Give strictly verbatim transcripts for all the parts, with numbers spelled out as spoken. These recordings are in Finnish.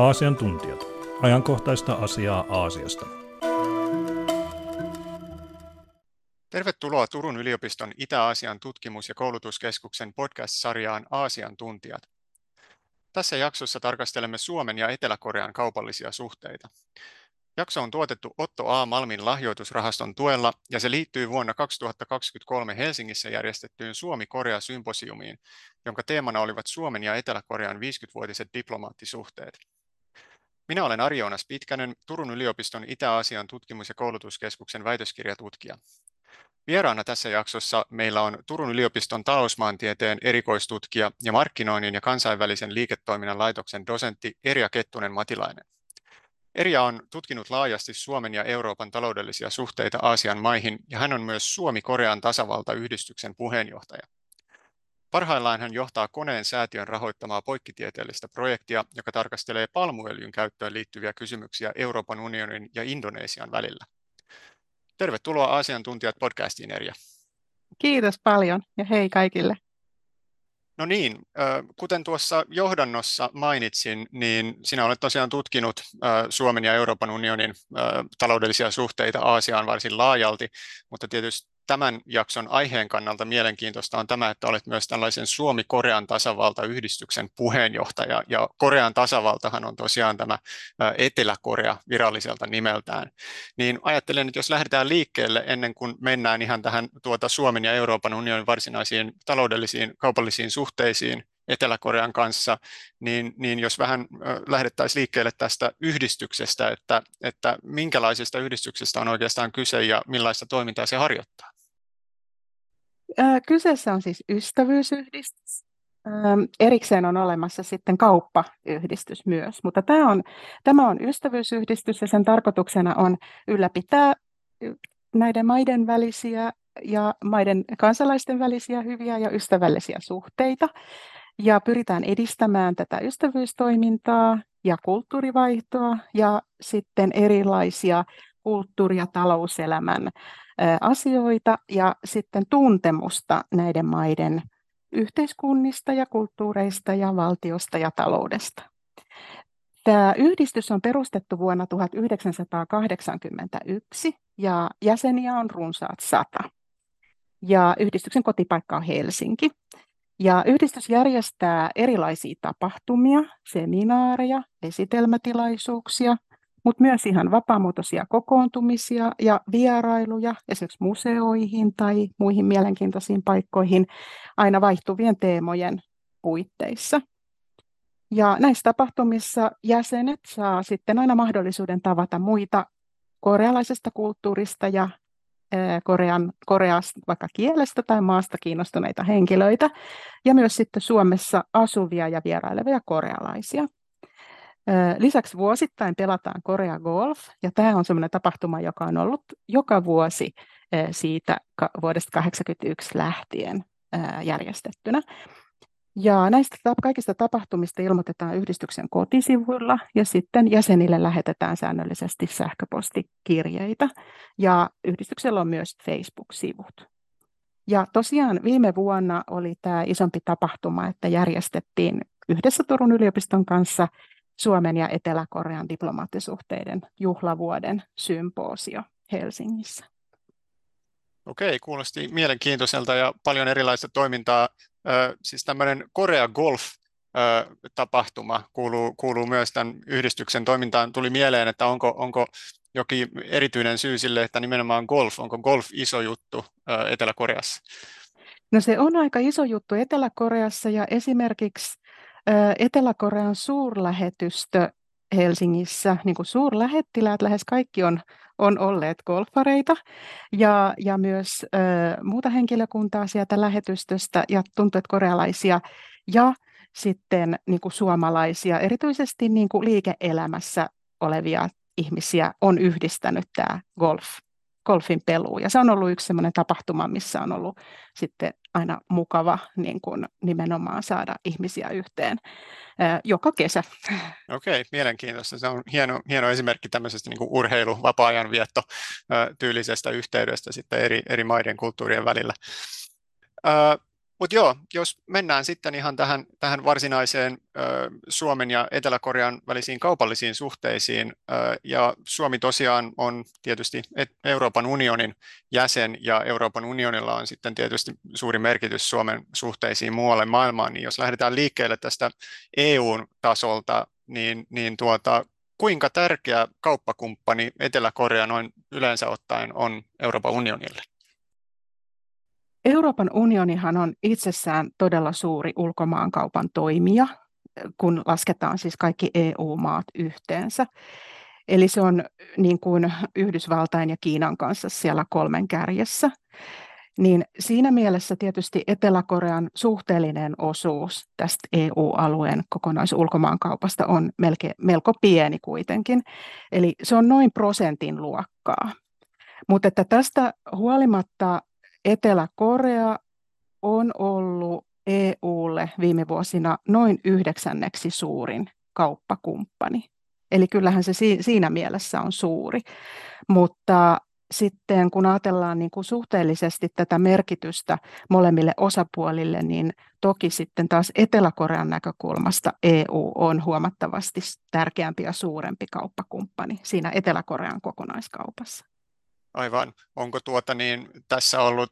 Aasian tuntijat. Ajankohtaista asiaa Aasiasta. Tervetuloa Turun yliopiston Itä-Aasian tutkimus- ja koulutuskeskuksen podcast-sarjaan Aasian tuntijat. Tässä jaksossa tarkastelemme Suomen ja Etelä-Korean kaupallisia suhteita. Jakso on tuotettu Otto A. Malmin lahjoitusrahaston tuella ja se liittyy vuonna kaksituhattakaksikymmentäkolme Helsingissä järjestettyyn Suomi-Korea-symposiumiin, jonka teemana olivat Suomen ja Etelä-Korean viisikymmenvuotiset diplomaattisuhteet. Minä olen Ari-Joonas Pitkänen, Turun yliopiston Itä-Aasian tutkimus- ja koulutuskeskuksen väitöskirjatutkija. Vieraana tässä jaksossa meillä on Turun yliopiston talousmaantieteen erikoistutkija ja markkinoinnin ja kansainvälisen liiketoiminnan laitoksen dosentti Erja Kettunen-Matilainen. Erja on tutkinut laajasti Suomen ja Euroopan taloudellisia suhteita Aasian maihin ja hän on myös Suomi-Korea-tasavaltayhdistyksen puheenjohtaja. Parhaillaan hän johtaa koneen säätiön rahoittamaa poikkitieteellistä projektia, joka tarkastelee palmuöljyn käyttöön liittyviä kysymyksiä Euroopan unionin ja Indonesian välillä. Tervetuloa Aasian tuntijat podcastiin, Erja. Kiitos paljon ja hei kaikille. No niin, kuten tuossa johdannossa mainitsin, niin sinä olet tosiaan tutkinut Suomen ja Euroopan unionin taloudellisia suhteita Aasiaan varsin laajalti, mutta tietysti tämän jakson aiheen kannalta mielenkiintoista on tämä, että olet myös tällaisen Suomi-Korean tasavaltayhdistyksen puheenjohtaja, ja Korean tasavaltahan on tosiaan tämä Etelä-Korea viralliselta nimeltään. Niin ajattelen, että jos lähdetään liikkeelle ennen kuin mennään ihan tähän tuota Suomen ja Euroopan unionin varsinaisiin taloudellisiin kaupallisiin suhteisiin Etelä-Korean kanssa, niin, niin jos vähän lähdettäisiin liikkeelle tästä yhdistyksestä, että, että minkälaisesta yhdistyksestä on oikeastaan kyse ja millaista toimintaa se harjoittaa? Kyseessä on siis ystävyysyhdistys. Erikseen on olemassa sitten kauppayhdistys myös, mutta tämä on, tämä on ystävyysyhdistys ja sen tarkoituksena on ylläpitää näiden maiden välisiä ja maiden kansalaisten välisiä hyviä ja ystävällisiä suhteita. Ja pyritään edistämään tätä ystävyystoimintaa ja kulttuurivaihtoa ja sitten erilaisia kulttuuri- ja talouselämän asioita ja sitten tuntemusta näiden maiden yhteiskunnista ja kulttuureista ja valtiosta ja taloudesta. Tämä yhdistys on perustettu vuonna tuhatyhdeksänsataakahdeksankymmentäyksi ja jäseniä on runsaat sata. Ja yhdistyksen kotipaikka on Helsinki. Ja yhdistys järjestää erilaisia tapahtumia, seminaareja, esitelmätilaisuuksia, mutta myös ihan vapaamuotoisia kokoontumisia ja vierailuja esimerkiksi museoihin tai muihin mielenkiintoisiin paikkoihin aina vaihtuvien teemojen puitteissa. Ja näissä tapahtumissa jäsenet saa sitten aina mahdollisuuden tavata muita korealaisesta kulttuurista ja Korean, Koreasta, vaikka kielestä tai maasta kiinnostuneita henkilöitä ja myös sitten Suomessa asuvia ja vierailevia korealaisia. Lisäksi vuosittain pelataan Korea Golf ja tämä on sellainen tapahtuma, joka on ollut joka vuosi siitä vuodesta tuhatyhdeksänsataakahdeksankymmentäyksi lähtien järjestettynä. Ja näistä kaikista tapahtumista ilmoitetaan yhdistyksen kotisivuilla ja sitten jäsenille lähetetään säännöllisesti sähköpostikirjeitä ja yhdistyksellä on myös Facebook-sivut. Ja tosiaan viime vuonna oli tämä isompi tapahtuma, että järjestettiin yhdessä Turun yliopiston kanssa Suomen ja Etelä-Korean diplomaattisuhteiden juhlavuoden symposio Helsingissä. Okei, kuulosti mielenkiintoiselta ja paljon erilaista toimintaa. Ö, siis tämmöinen Korea Golf-tapahtuma kuuluu, kuuluu myös tämän yhdistyksen toimintaan. Tuli mieleen, että onko, onko jokin erityinen syy sille, että nimenomaan golf, onko golf iso juttu ö, Etelä-Koreassa? No se on aika iso juttu Etelä-Koreassa ja esimerkiksi ö, Etelä-Korean suurlähetystö Helsingissä, niin kuin suurlähettiläät, lähes kaikki on, on olleet golfareita ja, ja myös ö, muuta henkilökuntaa sieltä lähetystöstä ja tuntuu, että korealaisia ja sitten niin kuin suomalaisia, erityisesti niin kuin liike-elämässä olevia ihmisiä on yhdistänyt tämä golf, golfin peluu. Ja se on ollut yksi sellainen tapahtuma, missä on ollut sitten aina mukava niin kuin nimenomaan saada ihmisiä yhteen ää, joka kesä. Okei, mielenkiintoista. Se on hieno, hieno esimerkki tämmöisestä niin kuin urheilu-, vapaa-ajan vietto tyylisestä yhteydestä sitten eri, eri maiden kulttuurien välillä. Ää, Mutta joo, jos mennään sitten ihan tähän, tähän varsinaiseen ö, Suomen ja Etelä-Korean välisiin kaupallisiin suhteisiin, ö, ja Suomi tosiaan on tietysti Euroopan unionin jäsen, ja Euroopan unionilla on sitten tietysti suuri merkitys Suomen suhteisiin muualle maailmaan, niin jos lähdetään liikkeelle tästä E U-tasolta, niin, niin tuota, kuinka tärkeä kauppakumppani Etelä-Korea noin yleensä ottaen on Euroopan unionille? Euroopan unionihan on itsessään todella suuri ulkomaankaupan toimija, kun lasketaan siis kaikki E U-maat yhteensä. Eli se on niin kuin Yhdysvaltain ja Kiinan kanssa siellä kolmen kärjessä. Niin siinä mielessä tietysti Etelä-Korean suhteellinen osuus tästä E U-alueen kokonaisulkomaankaupasta on melkein, melko pieni kuitenkin. Eli se on noin prosentin luokkaa. Mutta että tästä huolimatta Etelä-Korea on ollut E U:lle viime vuosina noin yhdeksänneksi suurin kauppakumppani. Eli kyllähän se siinä mielessä on suuri. Mutta sitten kun ajatellaan niin kuin suhteellisesti tätä merkitystä molemmille osapuolille, niin toki sitten taas Etelä-Korean näkökulmasta E U on huomattavasti tärkeämpi ja suurempi kauppakumppani siinä Etelä-Korean kokonaiskaupassa. Aivan. Onko tuota niin, tässä ollut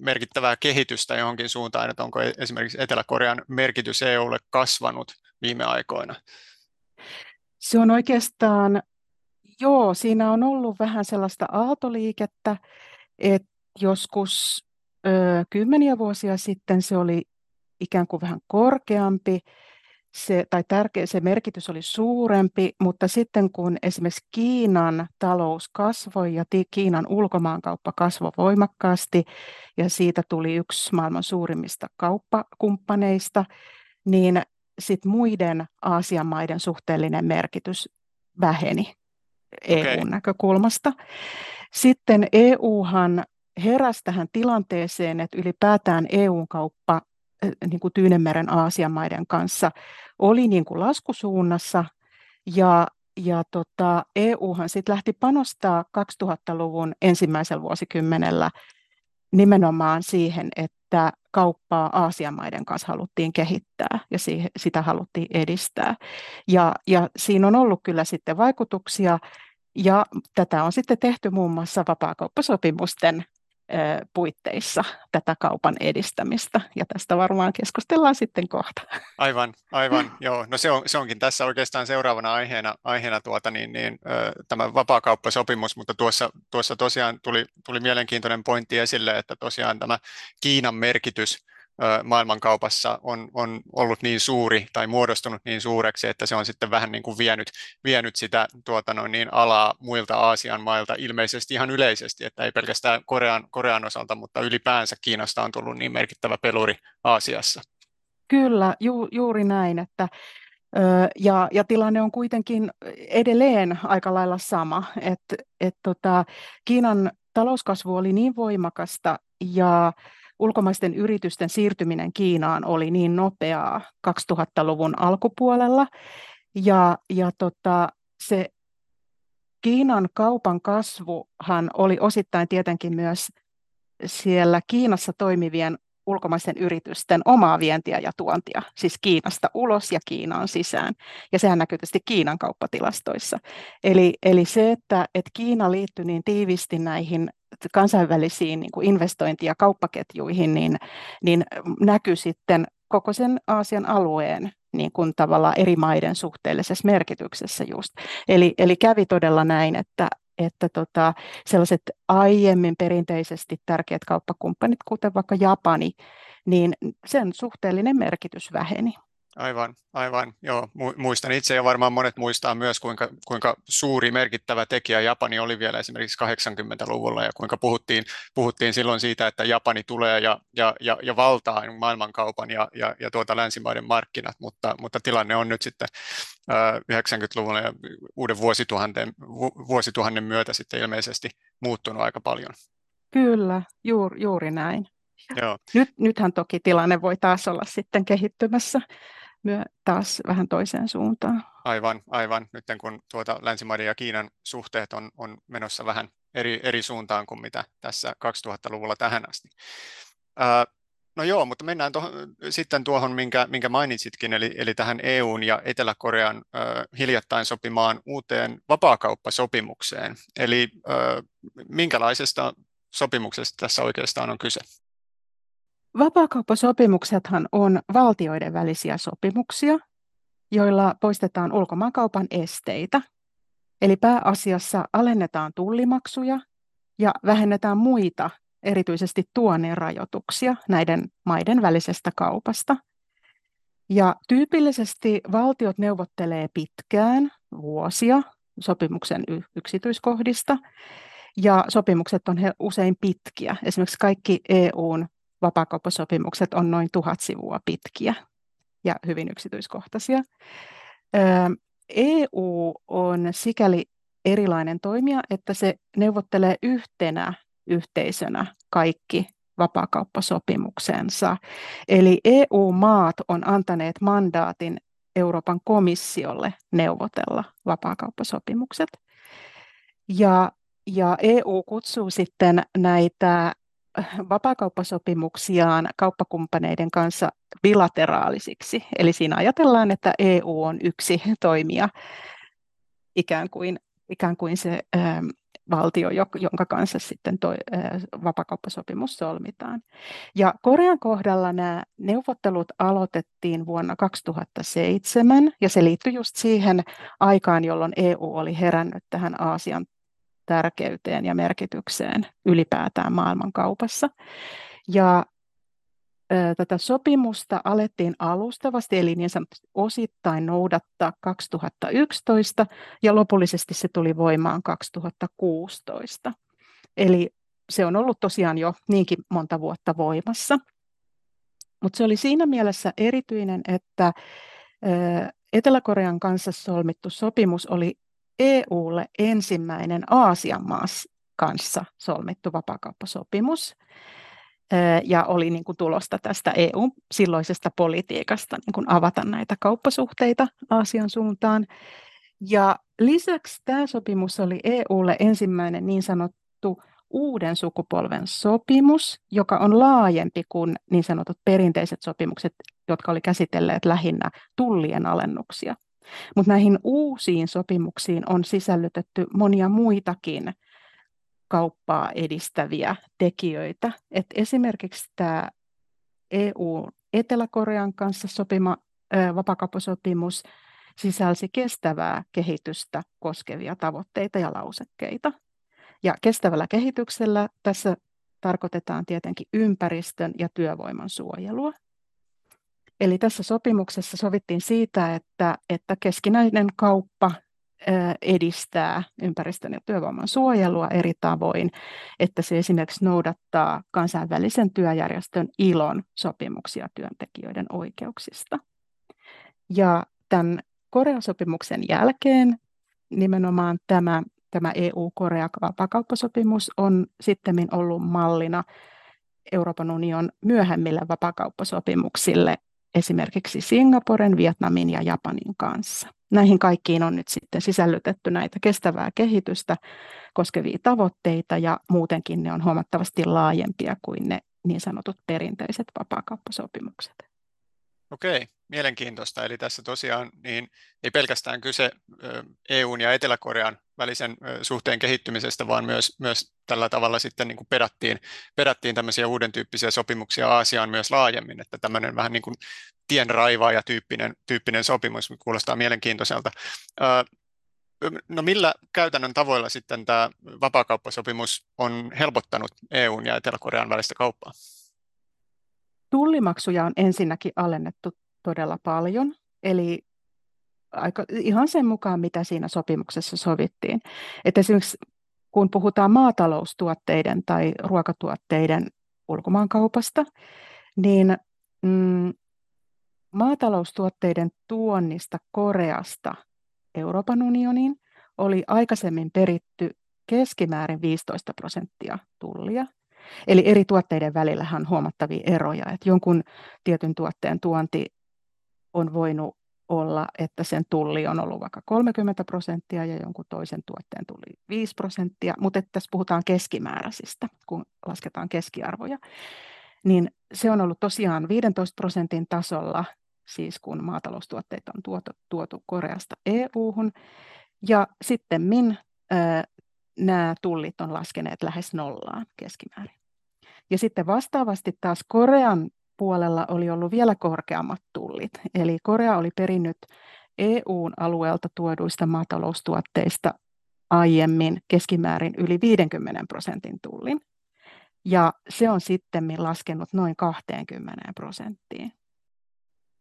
merkittävää kehitystä johonkin suuntaan, että onko esimerkiksi Etelä-Korean merkitys E U:lle kasvanut viime aikoina? Se on oikeastaan, joo, siinä on ollut vähän sellaista aaltoliikettä, että joskus ö, kymmeniä vuosia sitten se oli ikään kuin vähän korkeampi. Se, tai tärkeä, se merkitys oli suurempi, mutta sitten kun esimerkiksi Kiinan talous kasvoi ja Kiinan ulkomaankauppa kasvoi voimakkaasti ja siitä tuli yksi maailman suurimmista kauppakumppaneista, niin sitten muiden Aasian maiden suhteellinen merkitys väheni okay. E U-näkökulmasta. Sitten E U:han heräsi tähän tilanteeseen, että ylipäätään E U-kauppa niin kuin Tyynemeren Aasian maiden kanssa oli niin kuin laskusuunnassa ja, ja tota, E U:han sitten lähti panostaa kaksituhattaluvun ensimmäisellä vuosikymmenellä nimenomaan siihen, että kauppaa Aasian maiden kanssa haluttiin kehittää ja siihen, sitä haluttiin edistää. Ja, ja siinä on ollut kyllä sitten vaikutuksia ja tätä on sitten tehty muun muassa vapaakauppasopimusten puitteissa tätä kaupan edistämistä, ja tästä varmaan keskustellaan sitten kohta. Aivan, aivan, joo. No se, on, se onkin tässä oikeastaan seuraavana aiheena, aiheena tuota, niin, niin, tämä vapaakauppasopimus, mutta tuossa, tuossa tosiaan tuli, tuli mielenkiintoinen pointti esille, että tosiaan tämä Kiinan merkitys maailmankaupassa on, on ollut niin suuri tai muodostunut niin suureksi, että se on sitten vähän niin kuin vienyt, vienyt sitä tuota noin niin alaa muilta Aasian mailta ilmeisesti ihan yleisesti, että ei pelkästään Korean, Korean osalta, mutta ylipäänsä Kiinasta on tullut niin merkittävä peluri Aasiassa. Kyllä, ju, juuri näin, että Ja, ja tilanne on kuitenkin edelleen aika lailla sama, että et tota, Kiinan talouskasvu oli niin voimakasta ja ulkomaisten yritysten siirtyminen Kiinaan oli niin nopeaa kaksituhattaluvun alkupuolella, ja, ja tota, se Kiinan kaupan kasvuhan oli osittain tietenkin myös siellä Kiinassa toimivien ulkomaisten yritysten omaa vientiä ja tuontia, siis Kiinasta ulos ja Kiinaan sisään, ja sehän näkyy tietysti Kiinan kauppatilastoissa. Eli, eli se, että, että Kiina liittyy niin tiiviisti näihin kansainvälisiin niin kuin investointi- ja kauppaketjuihin, niin, niin näkyy sitten koko sen Aasian alueen niin kuin tavallaan eri maiden suhteellisessa merkityksessä just. Eli, eli kävi todella näin, että, että tota, sellaiset aiemmin perinteisesti tärkeät kauppakumppanit, kuten vaikka Japani, niin sen suhteellinen merkitys väheni. Aivan, aivan. Joo, muistan itse ja varmaan monet muistaa myös, kuinka, kuinka suuri merkittävä tekijä Japani oli vielä esimerkiksi kahdeksankymmentäluvulla ja kuinka puhuttiin, puhuttiin silloin siitä, että Japani tulee ja, ja, ja, ja valtaa maailmankaupan ja, ja, ja tuota länsimaiden markkinat, mutta, mutta tilanne on nyt sitten yhdeksänkymmentäluvulla ja uuden vuosituhannen, vuosituhannen myötä sitten ilmeisesti muuttunut aika paljon. Kyllä, juuri, juuri näin. Joo. Nyt, nythän toki tilanne voi taas olla sitten kehittymässä taas vähän toiseen suuntaan. Aivan, aivan. Nyt kun tuota länsimaiden ja Kiinan suhteet on, on menossa vähän eri, eri suuntaan kuin mitä tässä kaksituhattaluvulla tähän asti. Ää, No joo, mutta mennään to, sitten tuohon, minkä, minkä mainitsitkin, eli, eli tähän E U:n ja Etelä-Korean ö, hiljattain sopimaan uuteen vapaakauppasopimukseen. Eli ö, minkälaisesta sopimuksesta tässä oikeastaan on kyse? Vapaakauppasopimuksethan on valtioiden välisiä sopimuksia, joilla poistetaan ulkomaankaupan esteitä. Eli pääasiassa alennetaan tullimaksuja ja vähennetään muita, erityisesti tuonnin rajoituksia näiden maiden välisestä kaupasta. Ja tyypillisesti valtiot neuvottelee pitkään, vuosia, sopimuksen yksityiskohdista. Ja sopimukset on usein pitkiä. Esimerkiksi kaikki E U:n vapaakauppasopimukset on noin tuhat sivua pitkiä ja hyvin yksityiskohtaisia. E U on sikäli erilainen toimija, että se neuvottelee yhtenä yhteisönä kaikki vapaakauppasopimuksensa. Eli E U-maat on antaneet mandaatin Euroopan komissiolle neuvotella vapaakauppasopimukset. Ja, ja E U kutsuu sitten näitä vapaakauppasopimuksiaan kauppakumppaneiden kanssa bilateraalisiksi. Eli siinä ajatellaan, että E U on yksi toimija, ikään kuin, ikään kuin se ö, valtio, jonka kanssa sitten toi, ö, vapaakauppasopimus solmitaan. Ja Korean kohdalla nämä neuvottelut aloitettiin vuonna kaksituhattaseitsemän, ja se liittyi just siihen aikaan, jolloin E U oli herännyt tähän Aasian tärkeyteen ja merkitykseen ylipäätään maailmankaupassa. Ja ö, tätä sopimusta alettiin alustavasti, eli niin sanotusti osittain noudattaa kaksituhattayksitoista, ja lopullisesti se tuli voimaan kaksituhattakuusitoista. Eli se on ollut tosiaan jo niinkin monta vuotta voimassa. Mutta se oli siinä mielessä erityinen, että ö, Etelä-Korean kanssa solmittu sopimus oli E U:lle ensimmäinen Aasian maan kanssa solmittu vapaakauppasopimus ja oli niin kuin tulosta tästä E U:n silloisesta politiikasta niin kuin avata näitä kauppasuhteita Aasian suuntaan. Ja lisäksi tämä sopimus oli E U:lle ensimmäinen niin sanottu uuden sukupolven sopimus, joka on laajempi kuin niin sanotut perinteiset sopimukset, jotka oli käsitelleet lähinnä tullien alennuksia. Mutta näihin uusiin sopimuksiin on sisällytetty monia muitakin kauppaa edistäviä tekijöitä. Et esimerkiksi tämä E U Etelä-Korean kanssa sopima vapaakauppasopimus sisälsi kestävää kehitystä koskevia tavoitteita ja lausekkeita. Ja kestävällä kehityksellä tässä tarkoitetaan tietenkin ympäristön ja työvoiman suojelua. Eli tässä sopimuksessa sovittiin siitä, että, että keskinäinen kauppa edistää ympäristön ja työvoiman suojelua eri tavoin, että se esimerkiksi noudattaa kansainvälisen työjärjestön I L O:n sopimuksia työntekijöiden oikeuksista. Ja tämän Korea-sopimuksen jälkeen nimenomaan tämä, tämä E U-Korea-vapaakauppasopimus on sittemmin ollut mallina Euroopan unionin myöhemmille vapaakauppasopimuksille, esimerkiksi Singaporen, Vietnamin ja Japanin kanssa. Näihin kaikkiin on nyt sitten sisällytetty näitä kestävää kehitystä koskevia tavoitteita, ja muutenkin ne on huomattavasti laajempia kuin ne niin sanotut perinteiset vapaakauppasopimukset. Okei, mielenkiintoista. Eli tässä tosiaan niin ei pelkästään kyse E U:n ja Etelä-Korean välisen suhteen kehittymisestä, vaan myös, myös tällä tavalla sitten niin kuin pedattiin, pedattiin tämmöisiä uuden tyyppisiä sopimuksia Aasiaan myös laajemmin, että tämmöinen vähän niin kuin tienraivaaja tyyppinen, tyyppinen sopimus kuulostaa mielenkiintoiselta. No millä käytännön tavoilla sitten tämä vapaakauppasopimus on helpottanut E U:n ja Etelä-Korean välistä kauppaa? Tullimaksuja on ensinnäkin alennettu todella paljon, eli aika, ihan sen mukaan, mitä siinä sopimuksessa sovittiin. Et esimerkiksi kun puhutaan maataloustuotteiden tai ruokatuotteiden ulkomaankaupasta, niin mm, maataloustuotteiden tuonnista Koreasta Euroopan unioniin oli aikaisemmin peritty keskimäärin viisitoista prosenttia tullia. Eli eri tuotteiden välillähän on huomattavia eroja, että jonkun tietyn tuotteen tuonti on voinut olla, että sen tulli on ollut vaikka kolmekymmentä prosenttia ja jonkun toisen tuotteen tulli viisi prosenttia, mutta tässä puhutaan keskimääräisistä, kun lasketaan keskiarvoja, niin se on ollut tosiaan viidentoista prosentin tasolla, siis kun maataloustuotteita on tuotu, tuotu Koreasta E U-hun. Ja sittemmin äh, nämä tullit on laskeneet lähes nollaan keskimäärin. Ja sitten vastaavasti taas Korean puolella oli ollut vielä korkeammat tullit. Eli Korea oli perinnyt E U-alueelta tuoduista maataloustuotteista aiemmin keskimäärin yli viidenkymmenen prosentin tullin. Ja se on sittemmin laskenut noin kaksikymmentä prosenttiin.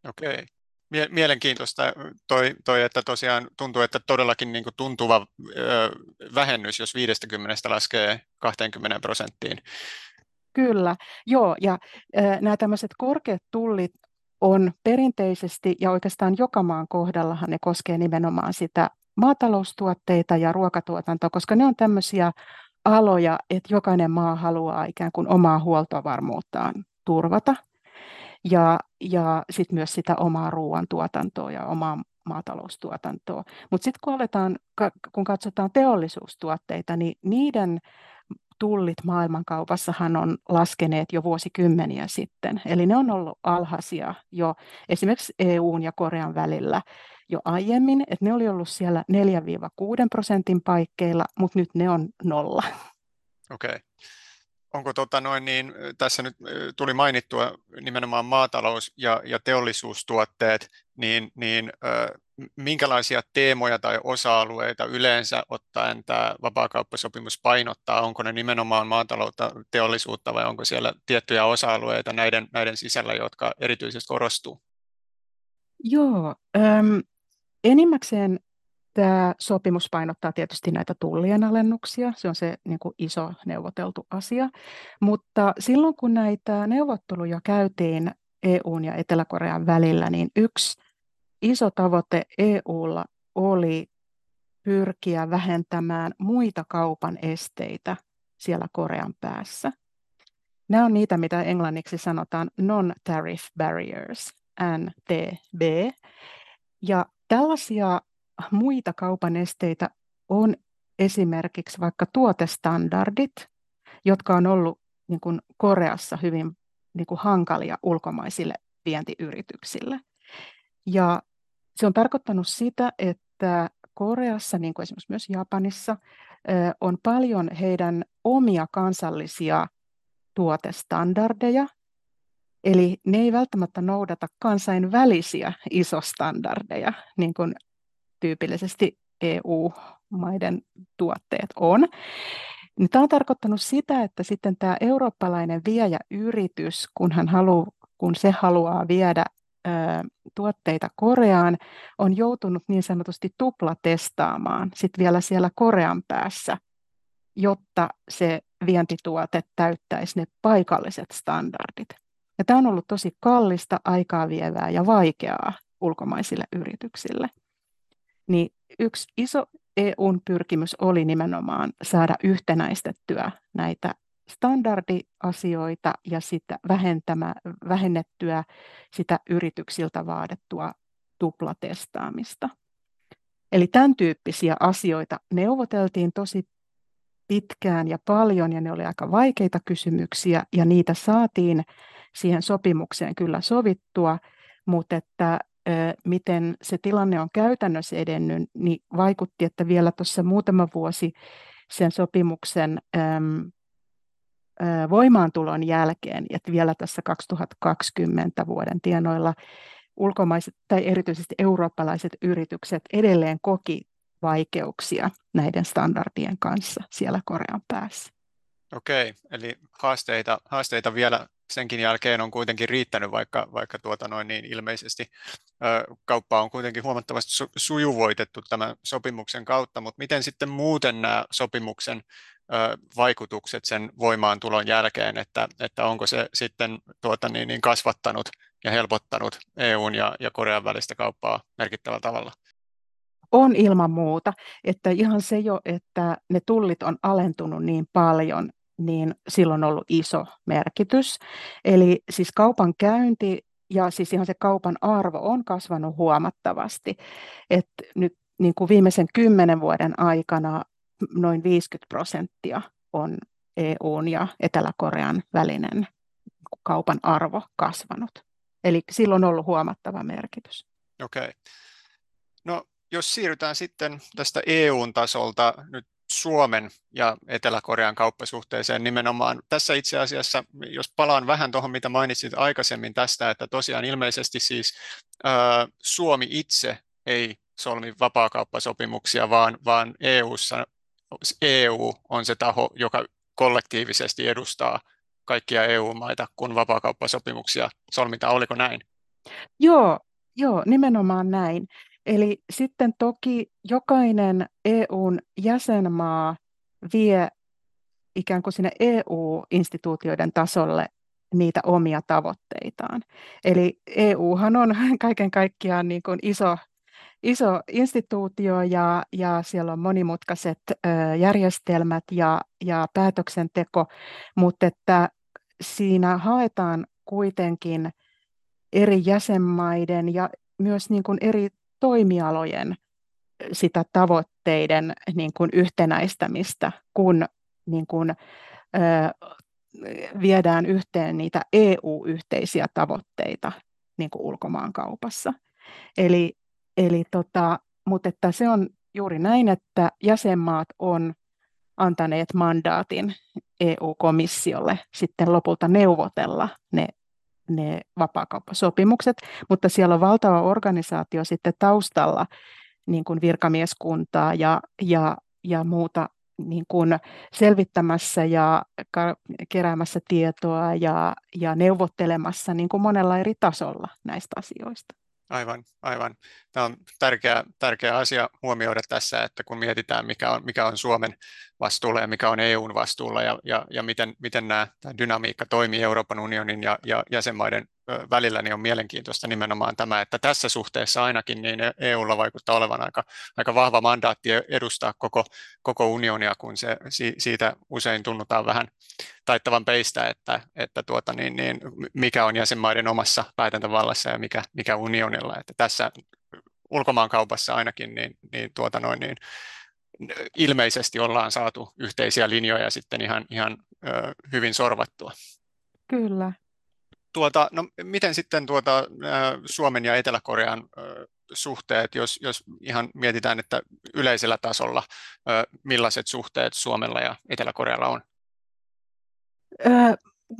Okei. Mielenkiintoista toi, toi, että tosiaan tuntuu, että todellakin niin kuin tuntuva ö, vähennys, jos viidestäkymmenestä laskee kaksikymmentä prosenttiin. Kyllä, joo, ja ö, nämä tämmöiset korkeat tullit on perinteisesti, ja oikeastaan joka maan kohdallahan ne koskee nimenomaan sitä maataloustuotteita ja ruokatuotantoa, koska ne on tämmöisiä aloja, että jokainen maa haluaa ikään kuin omaa huoltovarmuuttaan turvata. Ja, ja sitten myös sitä omaa ruoantuotantoa ja omaa maataloustuotantoa. Mutta sitten kun, aletaan, kun katsotaan teollisuustuotteita, niin niiden tullit maailmankaupassahan on laskeneet jo vuosikymmeniä sitten. Eli ne on ollut alhaisia jo esimerkiksi E U:n ja Korean välillä jo aiemmin. Et ne oli ollut siellä neljästä kuuteen prosentin paikkeilla, mutta nyt ne on nolla. Okei. Okay. Onko tota noin niin, tässä nyt tuli mainittua nimenomaan maatalous- ja, ja teollisuustuotteet, niin, niin ö, minkälaisia teemoja tai osa-alueita yleensä ottaen tämä vapaakauppasopimus painottaa? Onko ne nimenomaan maataloutta, teollisuutta vai onko siellä tiettyjä osa-alueita näiden, näiden sisällä, jotka erityisesti korostuu? Joo, äm, enimmäkseen tämä sopimus painottaa tietysti näitä tullien alennuksia, se on se niin kuin iso neuvoteltu asia, mutta silloin kun näitä neuvotteluja käytiin E U:n ja Etelä-Korean välillä, niin yksi iso tavoite E U:lla oli pyrkiä vähentämään muita kaupan esteitä siellä Korean päässä. Nämä on niitä, mitä englanniksi sanotaan non-tariff barriers, N T B, ja tällaisia muita kaupan esteitä on esimerkiksi vaikka tuotestandardit, jotka on ollut niin kuin Koreassa hyvin niin kuin hankalia ulkomaisille vientiyrityksille. Ja se on tarkoittanut sitä, että Koreassa, niin kuin esimerkiksi myös Japanissa, on paljon heidän omia kansallisia tuotestandardeja, eli ne ei välttämättä noudata kansainvälisiä isostandardeja, niin kuin tyypillisesti E U-maiden tuotteet on. Tämä on tarkoittanut sitä, että sitten tämä eurooppalainen viejäyritys, kun, hän haluaa, kun se haluaa viedä ö, tuotteita Koreaan, on joutunut niin sanotusti tuplatestaamaan sitten vielä siellä Korean päässä, jotta se vientituote täyttäisi ne paikalliset standardit. Ja tämä on ollut tosi kallista, aikaa vievää ja vaikeaa ulkomaisille yrityksille. Niin yksi iso E U:n pyrkimys oli nimenomaan saada yhtenäistettyä näitä standardiasioita ja sitä vähennettyä sitä yrityksiltä vaadittua tuplatestaamista. Eli tämän tyyppisiä asioita neuvoteltiin tosi pitkään ja paljon, ja ne oli aika vaikeita kysymyksiä, ja niitä saatiin siihen sopimukseen kyllä sovittua, mutta että miten se tilanne on käytännössä edennyt, niin vaikutti, että vielä tuossa muutama vuosi sen sopimuksen voimaantulon jälkeen, että vielä tässä kaksituhattakaksikymmentä vuoden tienoilla ulkomaiset tai erityisesti eurooppalaiset yritykset edelleen koki vaikeuksia näiden standardien kanssa siellä Korean päässä. Okei, eli haasteita, haasteita vielä senkin jälkeen on kuitenkin riittänyt, vaikka, vaikka tuota noin niin ilmeisesti ö, kauppaa on kuitenkin huomattavasti su- sujuvoitettu tämän sopimuksen kautta, mutta miten sitten muuten nämä sopimuksen ö, vaikutukset sen voimaantulon jälkeen, että, että onko se sitten tuota niin, niin kasvattanut ja helpottanut E U:n ja, ja Korean välistä kauppaa merkittävällä tavalla? On ilman muuta, että ihan se jo, että ne tullit on alentunut niin paljon, niin sillä on ollut iso merkitys. Eli siis kaupan käynti ja siis ihan se kaupan arvo on kasvanut huomattavasti. Et nyt niin kuin viimeisen kymmenen vuoden aikana noin viisikymmentä prosenttia on E U:n ja Etelä-Korean välinen kaupan arvo kasvanut. Eli sillä on ollut huomattava merkitys. Okei. No jos siirrytään sitten tästä E U-tasolta nyt Suomen ja Etelä-Korean kauppasuhteeseen nimenomaan. Tässä itse asiassa, jos palaan vähän tuohon, mitä mainitsit aikaisemmin tästä, että tosiaan ilmeisesti siis äh, Suomi itse ei solmi vapaakauppasopimuksia, vaan, vaan E U:ssa E U on se taho, joka kollektiivisesti edustaa kaikkia E U-maita, kun vapaakauppasopimuksia solmitaan. Oliko näin? Joo, joo, nimenomaan näin. Eli sitten toki jokainen E U:n jäsenmaa vie ikään kuin sinne E U-instituutioiden tasolle niitä omia tavoitteitaan. Eli E U:han on kaiken kaikkiaan niin kuin iso, iso instituutio ja, ja siellä on monimutkaiset järjestelmät ja, ja päätöksenteko, mutta että siinä haetaan kuitenkin eri jäsenmaiden ja myös niin kuin eri toimialojen sitä tavoitteiden niin kuin yhtenäistämistä, kun niin kuin, ö, viedään yhteen niitä E U-yhteisiä tavoitteita niin kuin ulkomaankaupassa. Eli, eli tota, mutta että se on juuri näin, että jäsenmaat on antaneet mandaatin E U-komissiolle sitten lopulta neuvotella ne ne vapaakauppasopimukset, mutta siellä on valtava organisaatio sitten taustalla niin kuin virkamieskuntaa ja, ja, ja muuta niin kuin selvittämässä ja keräämässä tietoa ja, ja neuvottelemassa niin kuin monella eri tasolla näistä asioista. Aivan, aivan. Tämä on tärkeä, tärkeä asia huomioida tässä, että kun mietitään, mikä on, mikä on Suomen vastuulla ja mikä on E U:n vastuulla ja, ja, ja miten, miten nämä, tämä dynamiikka toimii Euroopan unionin ja, ja jäsenmaiden välillä, niin on mielenkiintoista nimenomaan tämä, että tässä suhteessa ainakin niin E U:lla vaikuttaa olevan aika, aika vahva mandaatti edustaa koko, koko unionia, kun se, siitä usein tunnutaan vähän taittavan peistä, että, että tuota niin, niin, mikä on jäsenmaiden omassa päätäntävallassa ja mikä, mikä unionilla. Että tässä ulkomaankaupassa ainakin niin, niin, tuota noin, niin ilmeisesti ollaan saatu yhteisiä linjoja sitten ihan, ihan hyvin sorvattua. Kyllä. Tuota, no, miten sitten tuota, Suomen ja Etelä-Korean suhteet, jos, jos ihan mietitään, että yleisellä tasolla, millaiset suhteet Suomella ja Etelä-Korealla on?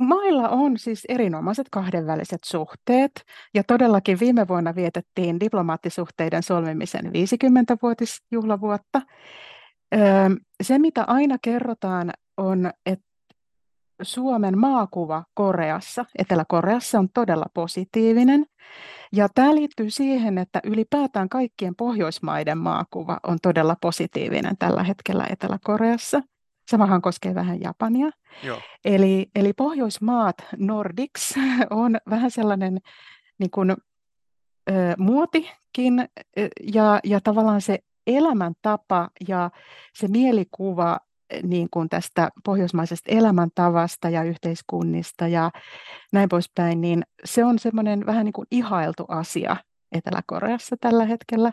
Mailla on siis erinomaiset kahdenväliset suhteet, ja todellakin viime vuonna vietettiin diplomaattisuhteiden solmimisen viisikymmentävuotisjuhlavuotta. Se, mitä aina kerrotaan, on, että Suomen maakuva Koreassa, Etelä-Koreassa on todella positiivinen, ja tämä liittyy siihen, että ylipäätään kaikkien Pohjoismaiden maakuva on todella positiivinen tällä hetkellä Etelä-Koreassa. Samahan koskee vähän Japania. Joo. Eli, eli Pohjoismaat, Nordics, on vähän sellainen niin kuin, ö, muotikin, ja, ja tavallaan se elämäntapa ja se mielikuva, niin kuin tästä pohjoismaisesta elämäntavasta ja yhteiskunnista ja näin poispäin, niin se on semmoinen vähän niin kuin ihailtu asia Etelä-Koreassa tällä hetkellä.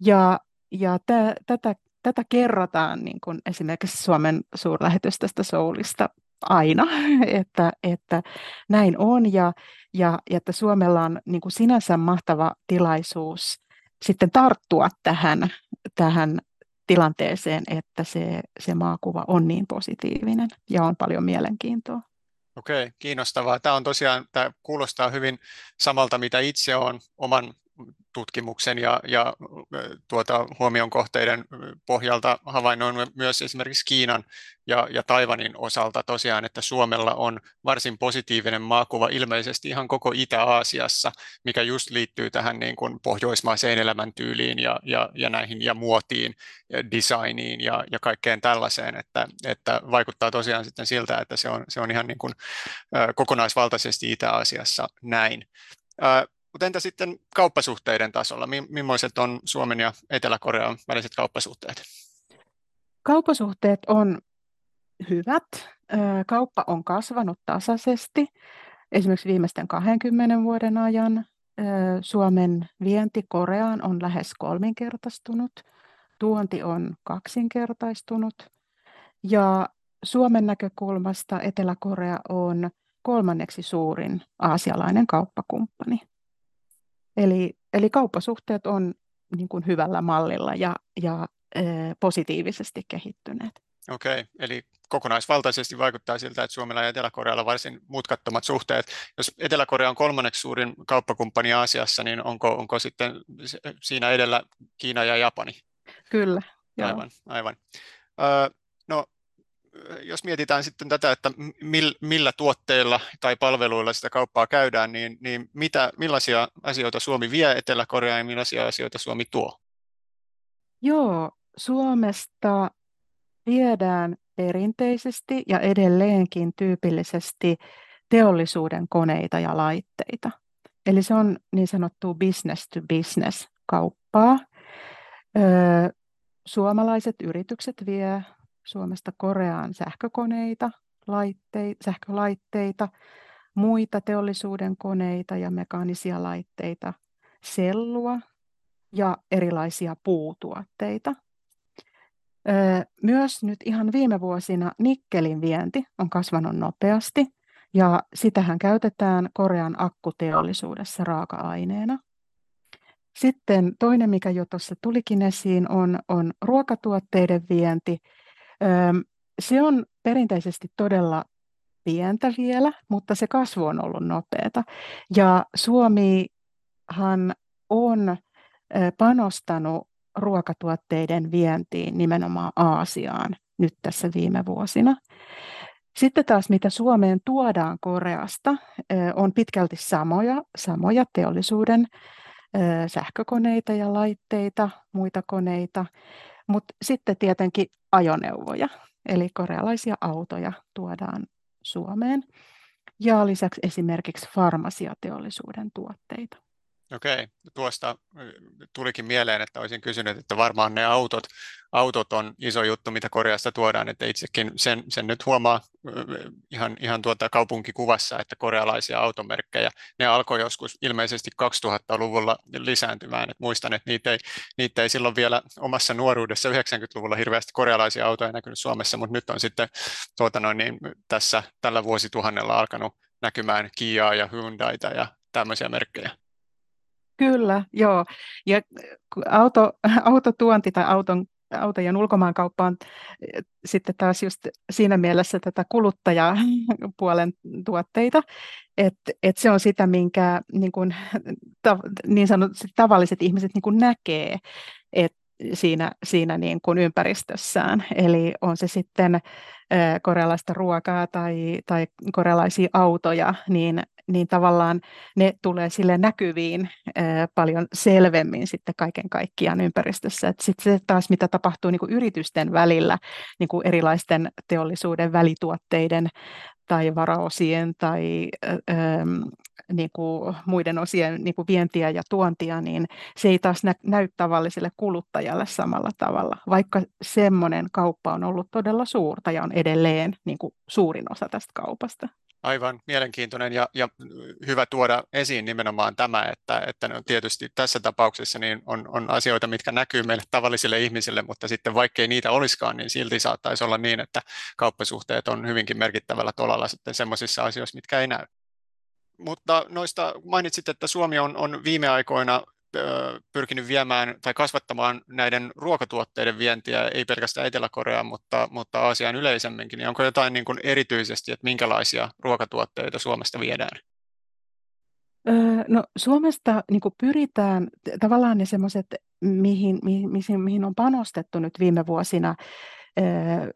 Ja, ja tä, tätä, tätä kerrotaan niin kuin esimerkiksi Suomen suurlähetystöstä Soulista aina, että, että näin on ja, ja, ja että Suomella on niin kuin sinänsä mahtava tilaisuus sitten tarttua tähän, tähän tilanteeseen, että se, se maakuva on niin positiivinen ja on paljon mielenkiintoa. Okei, kiinnostavaa. Tämä on tosiaan, tämä kuulostaa hyvin samalta, mitä itse olen oman tutkimuksen ja, ja tuota, huomion kohteiden pohjalta havainnoin myös esimerkiksi Kiinan ja, ja Taiwanin osalta tosiaan, että Suomella on varsin positiivinen maakuva ilmeisesti ihan koko Itä-Aasiassa, mikä just liittyy tähän niin kuin pohjoismaiseen elämäntyyliin ja, ja, ja näihin ja muotiin, ja designiin ja, ja kaikkeen tällaiseen, että, että vaikuttaa tosiaan sitten siltä, että se on, se on ihan niin kuin kokonaisvaltaisesti Itä-Aasiassa näin. Mutta entä sitten kauppasuhteiden tasolla? Millaiset on Suomen ja Etelä-Korean väliset kauppasuhteet? Kauppasuhteet on hyvät. Kauppa on kasvanut tasaisesti. Esimerkiksi viimeisten kahdenkymmenen vuoden ajan Suomen vienti Koreaan on lähes kolminkertaistunut. Tuonti on kaksinkertaistunut. Ja Suomen näkökulmasta Etelä-Korea on kolmanneksi suurin aasialainen kauppakumppani. Eli, eli kauppasuhteet on niin kuin hyvällä mallilla ja, ja e, positiivisesti kehittyneet. Okei, eli kokonaisvaltaisesti vaikuttaa siltä, että Suomella ja Etelä-Korealla varsin mutkattomat suhteet. Jos Etelä-Korea on kolmanneksi suurin kauppakumppani Aasiassa, niin onko, onko sitten siinä edellä Kiina ja Japani? Kyllä. Aivan, joo. aivan. Öö, no, jos mietitään sitten tätä, että millä tuotteilla tai palveluilla sitä kauppaa käydään, niin, niin mitä, millaisia asioita Suomi vie Etelä-Koreaan ja millaisia asioita Suomi tuo? Joo, Suomesta viedään perinteisesti ja edelleenkin tyypillisesti teollisuuden koneita ja laitteita. Eli se on niin sanottu business to business kauppaa. Öö, suomalaiset yritykset vie Suomesta Koreaan sähkökoneita, laitteita, sähkölaitteita, muita teollisuuden koneita ja mekaanisia laitteita, sellua ja erilaisia puutuotteita. Myös nyt ihan viime vuosina nikkelin vienti on kasvanut nopeasti ja sitähän käytetään Korean akkuteollisuudessa raaka-aineena. Sitten toinen, mikä jo tuossa tulikin esiin, on, on ruokatuotteiden vienti. Se on perinteisesti todella pientä vielä, mutta se kasvu on ollut nopeata. Ja Suomihan on panostanut ruokatuotteiden vientiin nimenomaan Aasiaan nyt tässä viime vuosina. Sitten taas mitä Suomeen tuodaan Koreasta, on pitkälti samoja, samoja teollisuuden sähkökoneita ja laitteita, muita koneita, mutta sitten tietenkin ajoneuvoja, eli korealaisia autoja tuodaan Suomeen ja lisäksi esimerkiksi farmasiateollisuuden tuotteita. Okei, tuosta tulikin mieleen, että olisin kysynyt, että varmaan ne autot, autot on iso juttu, mitä Koreasta tuodaan, että itsekin sen, sen nyt huomaa ihan, ihan tuota kaupunkikuvassa, että korealaisia automerkkejä, ne alkoi joskus ilmeisesti kaksituhattaluvulla lisääntymään, että muistan, että niitä ei, niitä ei silloin vielä omassa nuoruudessa yhdeksänkymmentäluvulla hirveästi korealaisia autoja näkynyt Suomessa, mutta nyt on sitten tuota noin, niin tässä tällä vuosituhannella alkanut näkymään Kiaa ja Hyundaita ja tämmöisiä merkkejä. Kyllä, joo. Ja auto, autotuonti tai auton, autojen ulkomaankauppa on sitten taas just siinä mielessä tätä kuluttajapuolen tuotteita, että et se on sitä, minkä niin, kuin, ta, niin sanotusti tavalliset ihmiset niin kuin näkee et siinä, siinä niin kuin ympäristössään. Eli on se sitten korealaista ruokaa tai, tai korealaisia autoja, niin niin tavallaan ne tulee sille näkyviin paljon selvemmin sitten kaiken kaikkiaan ympäristössä. Et sit se taas, mitä tapahtuu niin kuin yritysten välillä, niin kuin erilaisten teollisuuden välituotteiden tai varaosien tai ähm, niin kuin muiden osien niin kuin vientiä ja tuontia, niin se ei taas nä- näy tavalliselle kuluttajalle samalla tavalla, vaikka semmoinen kauppa on ollut todella suurta ja on edelleen niin kuin suurin osa tästä kaupasta. Aivan mielenkiintoinen ja, ja hyvä tuoda esiin nimenomaan tämä, että, että no tietysti tässä tapauksessa niin on, on asioita, mitkä näkyy meille tavallisille ihmisille, mutta sitten vaikkei niitä olisikaan, niin silti saattaisi olla niin, että kauppasuhteet on hyvinkin merkittävällä tolalla sitten semmoisissa asioissa, mitkä ei näy. Mutta noista mainitsit, että Suomi on, on viime aikoina pyrkinyt viemään tai kasvattamaan näiden ruokatuotteiden vientiä, ei pelkästään Etelä-Koreaan, mutta, mutta Aasiaan yleisemminkin. Niin onko jotain niin kuin erityisesti, että minkälaisia ruokatuotteita Suomesta viedään? Öö, no, Suomesta niin kuin pyritään tavallaan ne sellaiset, mihin, mihin, mihin on panostettu nyt viime vuosina, öö,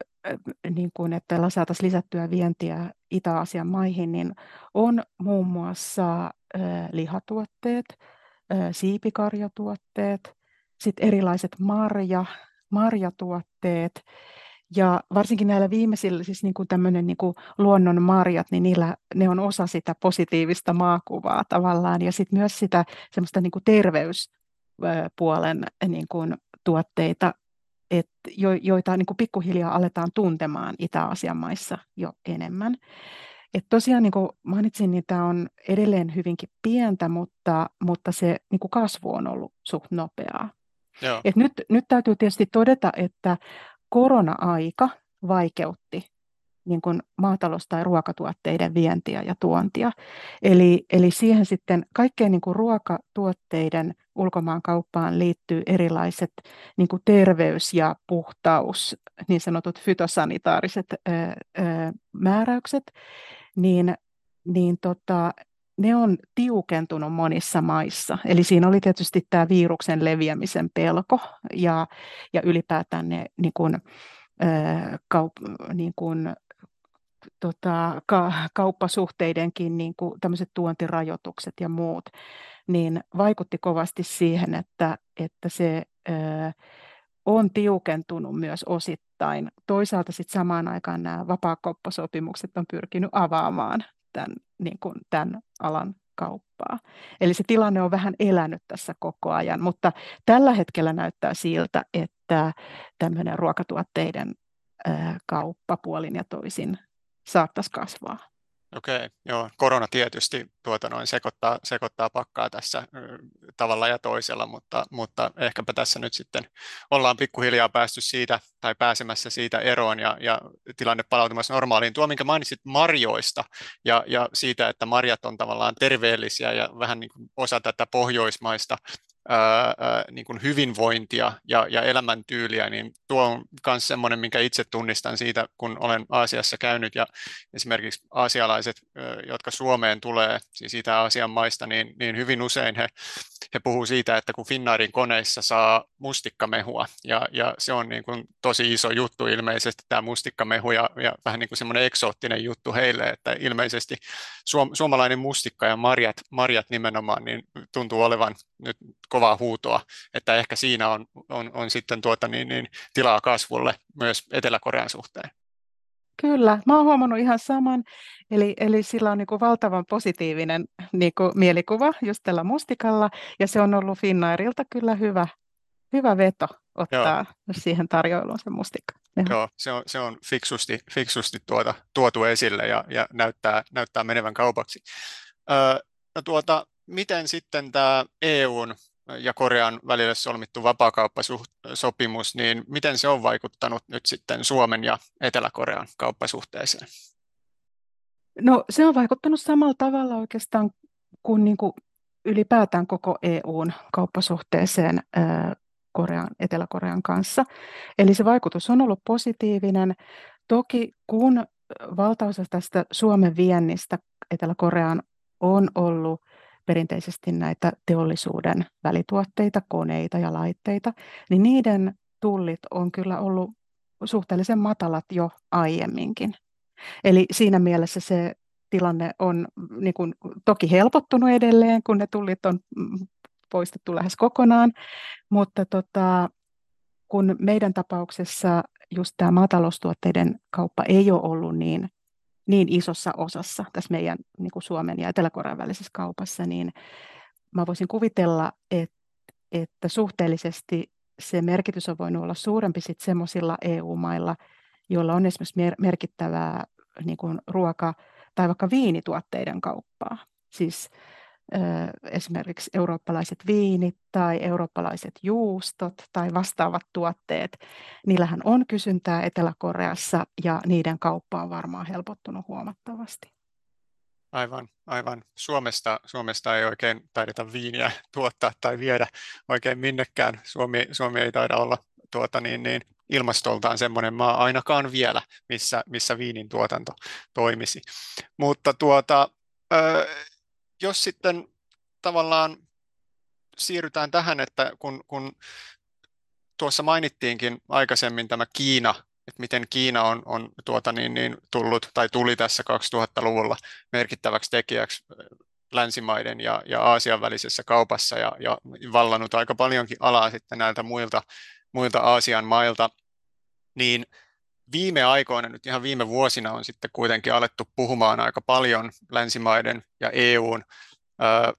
niin kuin, että saataisiin lisättyä vientiä Itä-Aasian maihin, niin on muun muassa öö, lihatuotteet, siipikarjatuotteet, sitten erilaiset marja, marjatuotteet ja varsinkin näillä viimeisillä siis niin kuin tämmöinen niin kuin luonnon marjat, niin niillä, ne on osa sitä positiivista maakuvaa tavallaan ja sitten myös sitä semmoista niin kuin terveyspuolen niin kuin tuotteita, et jo, joita niin kuin pikkuhiljaa aletaan tuntemaan Itä-Aasian maissa jo enemmän. Et tosiaan, niin kuin mainitsin, niin tämä on edelleen hyvinkin pientä, mutta, mutta se niin kuin kasvu on ollut suht nopeaa. Et nyt, nyt täytyy tietysti todeta, että korona-aika vaikeutti niin kuin maatalous- tai ruokatuotteiden vientiä ja tuontia. Eli, eli siihen sitten kaikkeen niin kuin ruokatuotteiden ulkomaankauppaan liittyy erilaiset niin kuin terveys- ja puhtaus, niin sanotut fytosanitaariset ö, ö, määräykset, niin, niin tota, ne on tiukentunut monissa maissa. Eli siinä oli tietysti tämä viruksen leviämisen pelko ja, ja ylipäätään ne niin kuin, Kaup- niin kuin, tota, ka- kauppasuhteidenkin niin kuin tämmöiset tuontirajoitukset ja muut, niin vaikutti kovasti siihen, että, että se ö, on tiukentunut myös osittain. Toisaalta sitten samaan aikaan nämä vapaakauppasopimukset on pyrkinyt avaamaan tämän, niin kuin tämän alan kauppaa. Eli se tilanne on vähän elänyt tässä koko ajan, mutta tällä hetkellä näyttää siltä, että tämmöinen ruokatuotteiden kauppa puolin ja toisin saattaisi kasvaa. Okei, joo. Korona tietysti tuota noin sekoittaa, sekoittaa pakkaa tässä tavalla ja toisella, mutta, mutta ehkäpä tässä nyt sitten ollaan pikkuhiljaa päästy siitä tai pääsemässä siitä eroon ja, ja tilanne palautumassa normaaliin. Tuo, minkä mainitsit marjoista ja, ja siitä, että marjat on tavallaan terveellisiä ja vähän niin kuin osa tätä pohjoismaista Ää, ää, niin kuin hyvinvointia ja, ja elämäntyyliä, niin tuo on myös semmoinen, minkä itse tunnistan siitä, kun olen Aasiassa käynyt ja esimerkiksi aasialaiset, ää, jotka Suomeen tulee, siis Itä-Aasian maista, niin, niin hyvin usein he, he puhuu siitä, että kun Finnairin koneissa saa mustikkamehua ja, ja se on niin kuin tosi iso juttu ilmeisesti tämä mustikkamehu ja, ja vähän niin kuin semmoinen eksoottinen juttu heille, että ilmeisesti suom, suomalainen mustikka ja marjat, marjat nimenomaan niin tuntuu olevan nyt kovaa huutoa, että ehkä siinä on, on, on sitten tuota niin, niin tilaa kasvulle myös Etelä-Korean suhteen. Kyllä, mä oon huomannut ihan saman, eli, eli sillä on niin kuin valtavan positiivinen niin kuin mielikuva just tällä mustikalla, ja se on ollut Finnairilta kyllä hyvä, hyvä veto ottaa Joo. siihen tarjoiluun se mustikka. Joo, se on, se on fiksusti, fiksusti tuota, tuotu esille ja, ja näyttää, näyttää menevän kaupaksi. Öö, no tuota, miten sitten tämä E U:n ja Korean välillä solmittu vapaakauppasopimus, niin miten se on vaikuttanut nyt sitten Suomen ja Etelä-Korean kauppasuhteeseen? No se on vaikuttanut samalla tavalla oikeastaan kuin, niin kuin ylipäätään koko E U:n kauppasuhteeseen Korean, Etelä-Korean kanssa. Eli se vaikutus on ollut positiivinen. Toki kun valtaosa tästä Suomen viennistä Etelä-Koreaan on ollut perinteisesti näitä teollisuuden välituotteita, koneita ja laitteita, niin niiden tullit on kyllä ollut suhteellisen matalat jo aiemminkin. Eli siinä mielessä se tilanne on niin kuin, toki helpottunut edelleen, kun ne tullit on poistettu lähes kokonaan, mutta tota, kun meidän tapauksessa just tämä maataloustuotteiden kauppa ei ole ollut niin niin isossa osassa tässä meidän niin kuin Suomen ja Etelä-Korean välisessä kaupassa, niin mä voisin kuvitella, että, että suhteellisesti se merkitys on voinut olla suurempi sitten semmoisilla E U-mailla, joilla on esimerkiksi merkittävää niin kuin ruoka- tai vaikka viinituotteiden kauppaa. Siis äh, esimerkiksi eurooppalaiset viinit tai eurooppalaiset juustot tai vastaavat tuotteet, niillähän on kysyntää Etelä-Koreassa ja niiden kauppa on varmaan helpottunut huomattavasti. Aivan, aivan. Suomesta, Suomesta ei oikein taideta viiniä tuottaa tai viedä oikein minnekään. Suomi, Suomi ei taida olla tuota niin, niin ilmastoltaan semmoinen maa ainakaan vielä, missä, missä viinin tuotanto toimisi. Mutta tuota... Öö, Jos sitten tavallaan siirrytään tähän, että kun, kun tuossa mainittiinkin aikaisemmin tämä Kiina, että miten Kiina on, on tuota niin, niin tullut tai tuli tässä kaksituhattaluvulla merkittäväksi tekijäksi länsimaiden ja, ja Aasian välisessä kaupassa ja, ja vallannut aika paljonkin alaa sitten näiltä muilta, muilta Aasian mailta, niin viime aikoina, nyt ihan viime vuosina on sitten kuitenkin alettu puhumaan aika paljon länsimaiden ja E U:n ää,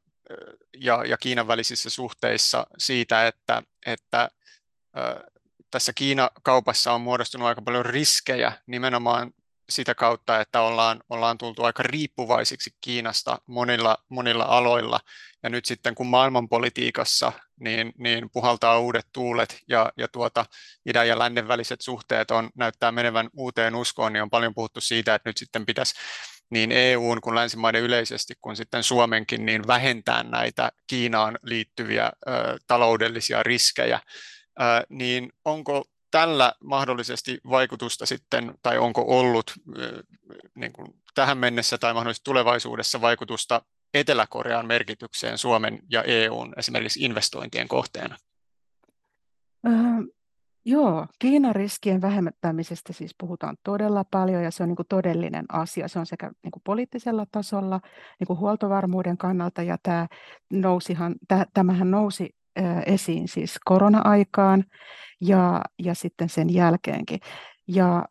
ja, ja Kiinan välisissä suhteissa siitä, että, että ää, tässä Kiina-kaupassa on muodostunut aika paljon riskejä nimenomaan sitä kautta, että ollaan, ollaan tultu aika riippuvaisiksi Kiinasta monilla, monilla aloilla. Ja nyt sitten kun maailmanpolitiikassa niin, niin puhaltaa uudet tuulet ja, ja tuota, idän ja lännen väliset suhteet on, näyttää menevän uuteen uskoon, niin on paljon puhuttu siitä, että nyt sitten pitäisi niin E U:n kuin länsimaiden yleisesti kuin sitten Suomenkin niin vähentää näitä Kiinaan liittyviä ö, taloudellisia riskejä. Ö, niin onko tällä mahdollisesti vaikutusta sitten, tai onko ollut niin kuin tähän mennessä tai mahdollisesti tulevaisuudessa vaikutusta Etelä-Korean merkitykseen Suomen ja E U:n esimerkiksi investointien kohteena? Öö, joo, Kiinan riskien vähentämisestä siis puhutaan todella paljon, ja se on niin kuin todellinen asia. Se on sekä niin kuin poliittisella tasolla, niin kuin huoltovarmuuden kannalta, ja tämä nousihan, tämähän nousi esiin siis korona-aikaan ja, ja sitten sen jälkeenkin. Ja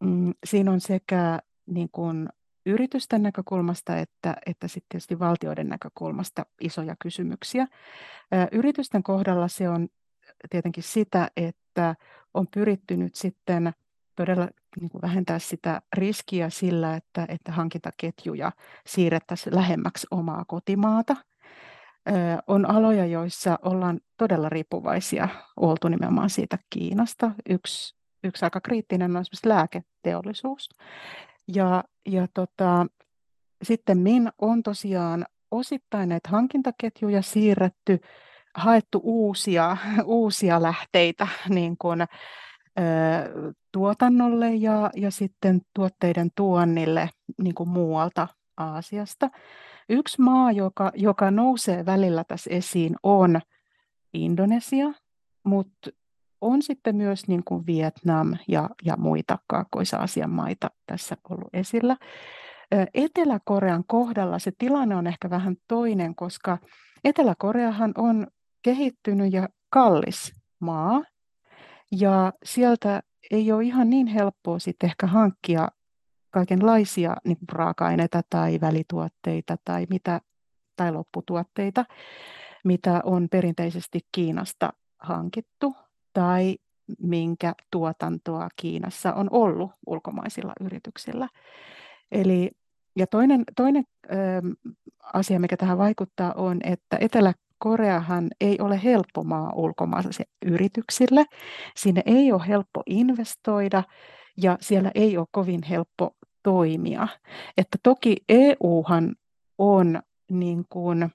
mm, siinä on sekä niin kuin yritysten näkökulmasta että, että sitten tietysti valtioiden näkökulmasta isoja kysymyksiä. Ä, yritysten kohdalla se on tietenkin sitä, että on pyritty nyt sitten todella niin kuin vähentää sitä riskiä sillä, että, että hankintaketjuja siirrettäisiin lähemmäksi omaa kotimaata. On aloja, joissa ollaan todella riippuvaisia oltu nimenomaan siitä Kiinasta. Yksi, yksi aika kriittinen on esimerkiksi lääketeollisuus. Ja, ja tota, sitten min on tosiaan osittain näitä hankintaketjuja siirretty, haettu uusia, uusia lähteitä niin kuin, ö, tuotannolle ja, ja sitten tuotteiden tuonnille niin kuin muualta Aasiasta. Yksi maa, joka, joka nousee välillä tässä esiin, on Indonesia, mutta on sitten myös niin kuin Vietnam ja, ja muita Kaakkois-Aasian maita tässä ollut esillä. Etelä-Korean kohdalla se tilanne on ehkä vähän toinen, koska Etelä-Koreahan on kehittynyt ja kallis maa, ja sieltä ei ole ihan niin helppoa sitten ehkä hankkia kaikenlaisia niin kuin raaka-aineita tai välituotteita tai, mitä, tai lopputuotteita, mitä on perinteisesti Kiinasta hankittu tai minkä tuotantoa Kiinassa on ollut ulkomaisilla yrityksillä. Eli, ja toinen, toinen ö, asia, mikä tähän vaikuttaa, on, että Etelä-Koreahan ei ole helppo maa ulkomaisille yrityksille. Sinne ei ole helppo investoida ja siellä ei ole kovin helppo toimia. Että toki E U:han on niin kuin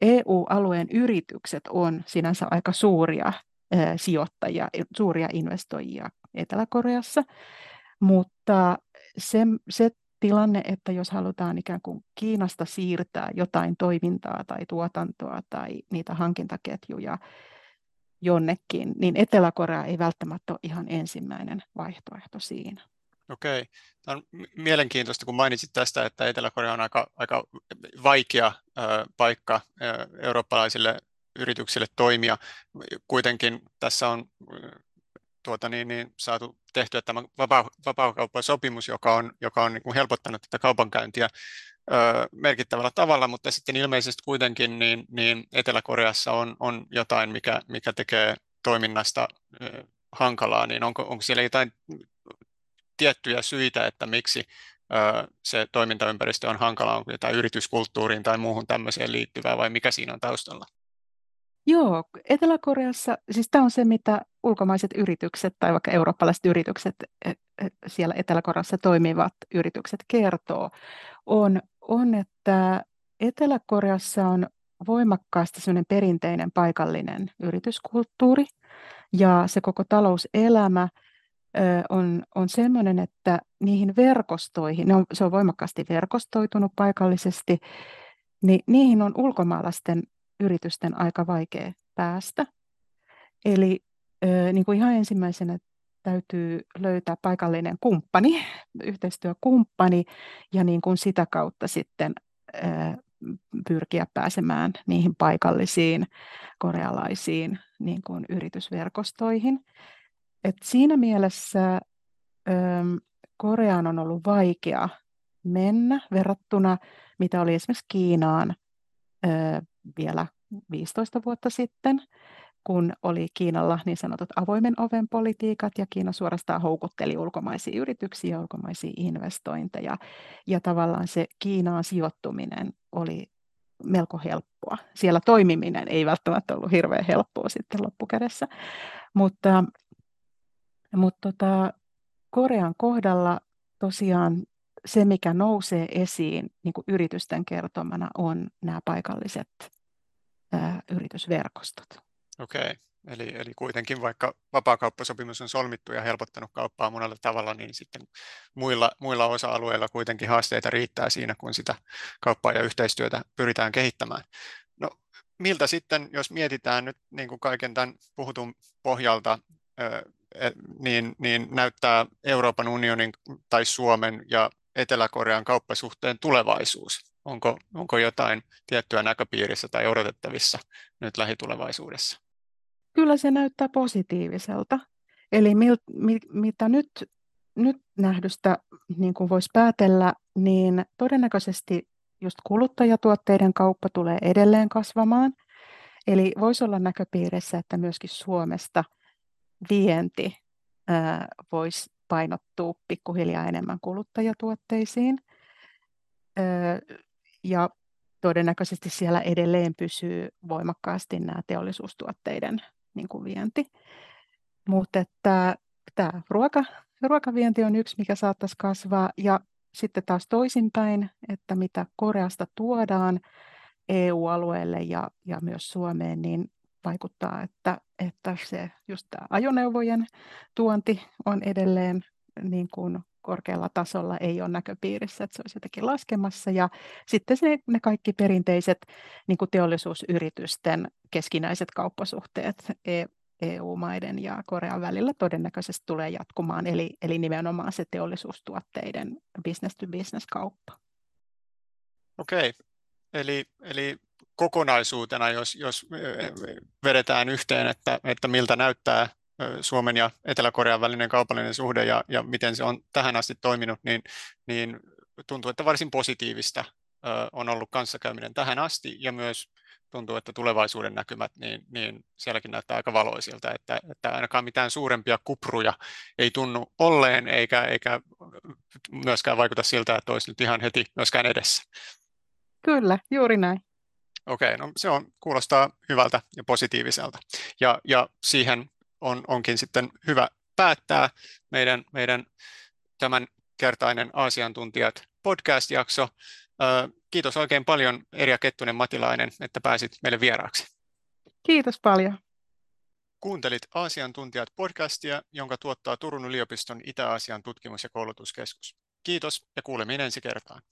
E U-alueen yritykset on sinänsä aika suuria eh, sijoittajia, suuria investoijia Etelä-Koreassa, mutta se, se tilanne, että jos halutaan ikään kuin Kiinasta siirtää jotain toimintaa tai tuotantoa tai niitä hankintaketjuja jonnekin, niin Etelä-Korea ei välttämättä ole ihan ensimmäinen vaihtoehto siinä. Okei. Tämä on mielenkiintoista, kun mainitsit tästä, että Etelä-Korea on aika, aika vaikea ö, paikka ö, eurooppalaisille yrityksille toimia. Kuitenkin tässä on tuota, niin, niin, saatu tehtyä tämä vapaa, vapaakauppasopimus, joka on, joka on niin kuin helpottanut tätä kaupankäyntiä merkittävällä tavalla, mutta sitten ilmeisesti kuitenkin niin, niin Etelä-Koreassa on, on jotain, mikä, mikä tekee toiminnasta ö, hankalaa, niin onko, onko siellä jotain tiettyjä syitä, että miksi ö, se toimintaympäristö on hankalaa, onko jotain yrityskulttuuriin tai muuhun tämmöiseen liittyvää, vai mikä siinä on taustalla? Joo, Etelä-Koreassa, siis tämä on se, mitä ulkomaiset yritykset tai vaikka eurooppalaiset yritykset, siellä Etelä-Koreassa toimivat yritykset kertoo, on, on että Etelä-Koreassa on voimakkaasti sellainen perinteinen paikallinen yrityskulttuuri, ja se koko talouselämä on, on sellainen, että niihin verkostoihin, ne on, se on voimakkaasti verkostoitunut paikallisesti, niin niihin on ulkomaalaisten yritysten aika vaikea päästä. Eli niin kuin ihan ensimmäisenä täytyy löytää paikallinen kumppani, yhteistyökumppani, ja niin kuin sitä kautta sitten pyrkiä pääsemään niihin paikallisiin korealaisiin niin kuin yritysverkostoihin. Et siinä mielessä Koreaan on ollut vaikea mennä verrattuna, mitä oli esimerkiksi Kiinaan vielä viisitoista vuotta sitten, kun oli Kiinalla niin sanotut avoimen oven politiikat, ja Kiina suorastaan houkutteli ulkomaisia yrityksiä ja ulkomaisia investointeja, ja tavallaan se Kiinaan sijoittuminen oli melko helppoa. Siellä toimiminen ei välttämättä ollut hirveän helppoa sitten loppukädessä, mutta, mutta tota, Korean kohdalla tosiaan se, mikä nousee esiin niin kuin yritysten kertomana, on nämä paikalliset ää, yritysverkostot. Okei, eli, eli kuitenkin vaikka vapaakauppasopimus on solmittu ja helpottanut kauppaa monella tavalla, niin sitten muilla, muilla osa-alueilla kuitenkin haasteita riittää siinä, kun sitä kauppaa ja yhteistyötä pyritään kehittämään. No, miltä sitten, jos mietitään nyt niin kuin kaiken tämän puhutun pohjalta, niin, niin näyttää Euroopan unionin tai Suomen ja Etelä-Korean kauppasuhteen tulevaisuus? Onko, onko jotain tiettyä näköpiirissä tai odotettavissa nyt lähitulevaisuudessa? Kyllä se näyttää positiiviselta. Eli mil, mi, mitä nyt, nyt nähdystä niin kuin voisi päätellä, niin todennäköisesti just kuluttajatuotteiden kauppa tulee edelleen kasvamaan. Eli voisi olla näköpiirissä, että myöskin Suomesta vienti ää, voisi painottua pikkuhiljaa enemmän kuluttajatuotteisiin. Ää, ja todennäköisesti siellä edelleen pysyy voimakkaasti nämä teollisuustuotteiden niin kuin vienti. Mutta tämä ruoka, ruokavienti on yksi, mikä saattaisi kasvaa. Ja sitten taas toisinpäin, että mitä Koreasta tuodaan E U-alueelle ja, ja myös Suomeen, niin vaikuttaa, että, että se just tämä ajoneuvojen tuonti on edelleen niin kuin korkealla tasolla, ei ole näköpiirissä, että se olisi jotenkin laskemassa. Ja sitten se, ne kaikki perinteiset niin kuin teollisuusyritysten keskinäiset kauppasuhteet E U-maiden ja Korean välillä todennäköisesti tulee jatkumaan, eli, eli nimenomaan se teollisuustuotteiden business-to-business-kauppa. Okei, eli... eli... kokonaisuutena, jos, jos vedetään yhteen, että, että miltä näyttää Suomen ja Etelä-Korean välinen kaupallinen suhde ja, ja miten se on tähän asti toiminut, niin, niin tuntuu, että varsin positiivista on ollut kanssakäyminen tähän asti, ja myös tuntuu, että tulevaisuuden näkymät, niin, niin sielläkin näyttää aika valoisilta, että, että ainakaan mitään suurempia kupruja ei tunnu olleen, eikä, eikä myöskään vaikuta siltä, että olisi nyt ihan heti myöskään edessä. Kyllä, juuri näin. Okei, no se on, kuulostaa hyvältä ja positiiviselta, ja, ja siihen on, onkin sitten hyvä päättää meidän, meidän tämänkertainen Asiantuntijat podcast-jakso. Kiitos oikein paljon, Erja Kettunen-Matilainen, että pääsit meille vieraaksi. Kiitos paljon. Kuuntelit Asiantuntijat podcastia, jonka tuottaa Turun yliopiston Itä-Aasian tutkimus- ja koulutuskeskus. Kiitos ja kuulemiin ensi kertaan.